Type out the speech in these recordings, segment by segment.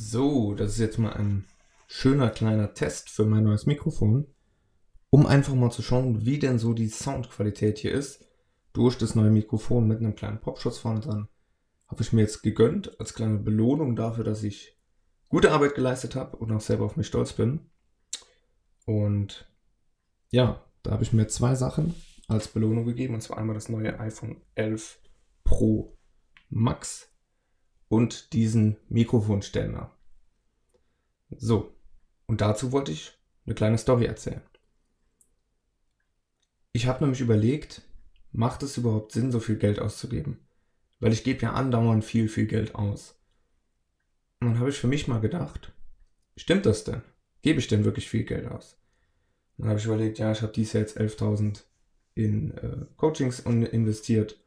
So, das ist jetzt mal ein schöner kleiner Test für mein neues Mikrofon, um einfach mal zu schauen, wie denn so die Soundqualität hier ist. Durch das neue Mikrofon mit einem kleinen Popschutz vorne dran habe ich mir jetzt gegönnt, als kleine Belohnung dafür, dass ich gute Arbeit geleistet habe und auch selber auf mich stolz bin. Und ja, da habe ich mir zwei Sachen als Belohnung gegeben, und zwar einmal das neue iPhone 11 Pro Max und diesen Mikrofonständer. So, und dazu wollte ich eine kleine Story erzählen. Ich habe nämlich überlegt, macht es überhaupt Sinn, so viel Geld auszugeben? Weil ich gebe ja andauernd viel, viel Geld aus. Und dann habe ich für mich mal gedacht, stimmt das denn? Gebe ich denn wirklich viel Geld aus? Und dann habe ich überlegt, ja, ich habe dieses Jahr jetzt 11.000 in Coachings investiert.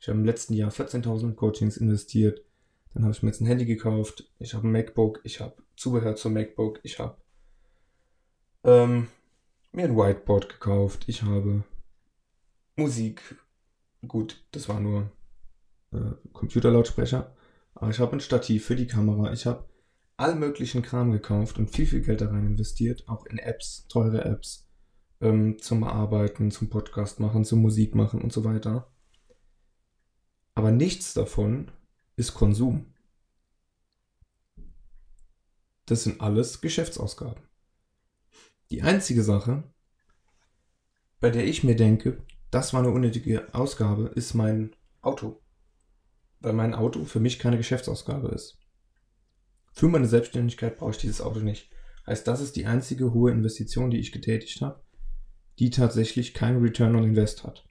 Ich habe im letzten Jahr 14.000 in Coachings investiert. Dann habe ich mir jetzt ein Handy gekauft. Ich habe ein MacBook. Ich habe Zubehör zum MacBook. Ich habe mir ein Whiteboard gekauft. Ich habe Musik. Gut, das war nur Computerlautsprecher. Aber ich habe ein Stativ für die Kamera. Ich habe all möglichen Kram gekauft und viel, viel Geld da rein investiert. Auch in Apps, teure Apps. Zum Arbeiten, zum Podcast machen, zum Musik machen und so weiter. Aber nichts davon ist Konsum. Das sind alles Geschäftsausgaben. Die einzige Sache, bei der ich mir denke, das war eine unnötige Ausgabe, ist mein Auto. Weil mein Auto für mich keine Geschäftsausgabe ist. Für meine Selbstständigkeit brauche ich dieses Auto nicht. Heißt, das ist die einzige hohe Investition, die ich getätigt habe, die tatsächlich keinen Return on Invest hat.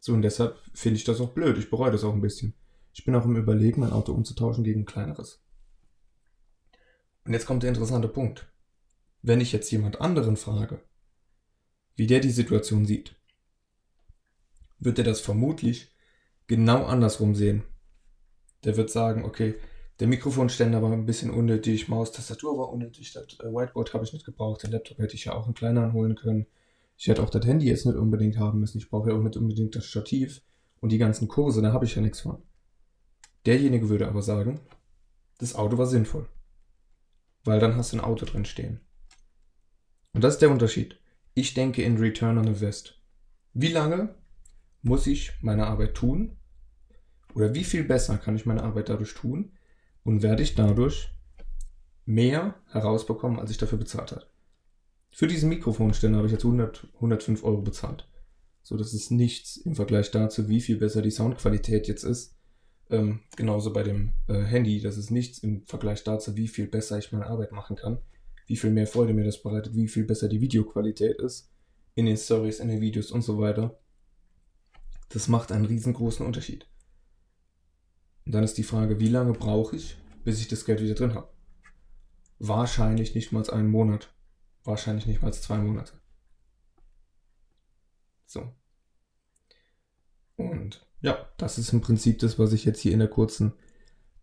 So, und deshalb finde ich das auch blöd. Ich bereue das auch ein bisschen. Ich bin auch im Überlegen, mein Auto umzutauschen gegen ein kleineres. Und jetzt kommt der interessante Punkt. Wenn ich jetzt jemand anderen frage, wie der die Situation sieht, wird er das vermutlich genau andersrum sehen. Der wird sagen, okay, der Mikrofonständer war ein bisschen unnötig, Maus, Tastatur war unnötig, das Whiteboard habe ich nicht gebraucht, den Laptop hätte ich ja auch einen kleineren holen können. Ich hätte auch das Handy jetzt nicht unbedingt haben müssen. Ich brauche ja auch nicht unbedingt das Stativ und die ganzen Kurse, da habe ich ja nichts von. Derjenige würde aber sagen, das Auto war sinnvoll. Weil dann hast du ein Auto drin stehen. Und das ist der Unterschied. Ich denke in Return on Invest. Wie lange muss ich meine Arbeit tun? Oder wie viel besser kann ich meine Arbeit dadurch tun? Und werde ich dadurch mehr herausbekommen, als ich dafür bezahlt habe? Für diesen Mikrofonständer habe ich jetzt 105 € bezahlt. So, das ist nichts im Vergleich dazu, wie viel besser die Soundqualität jetzt ist. Genauso bei dem Handy, das ist nichts im Vergleich dazu, wie viel besser ich meine Arbeit machen kann, wie viel mehr Freude mir das bereitet, wie viel besser die Videoqualität ist, in den Stories, in den Videos und so weiter. Das macht einen riesengroßen Unterschied. Und dann ist die Frage, wie lange brauche ich, bis ich das Geld wieder drin habe? Wahrscheinlich nicht mal einen Monat. Wahrscheinlich nicht mal 2 Monate. So. Und ja, das ist im Prinzip das, was ich jetzt hier in der kurzen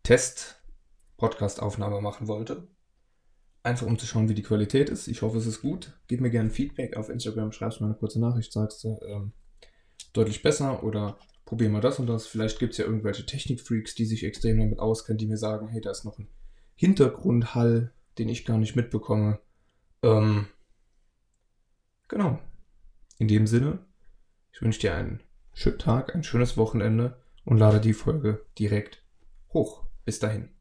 Test-Podcast-Aufnahme machen wollte. Einfach um zu schauen, wie die Qualität ist. Ich hoffe, es ist gut. Gib mir gerne Feedback auf Instagram, schreibst mir eine kurze Nachricht, sagst du, deutlich besser oder probier mal das und das. Vielleicht gibt es ja irgendwelche Technikfreaks, die sich extrem damit auskennen, die mir sagen, hey, da ist noch ein Hintergrundhall, den ich gar nicht mitbekomme. Genau. In dem Sinne, ich wünsche dir einen schönen Tag, ein schönes Wochenende und lade die Folge direkt hoch. Bis dahin.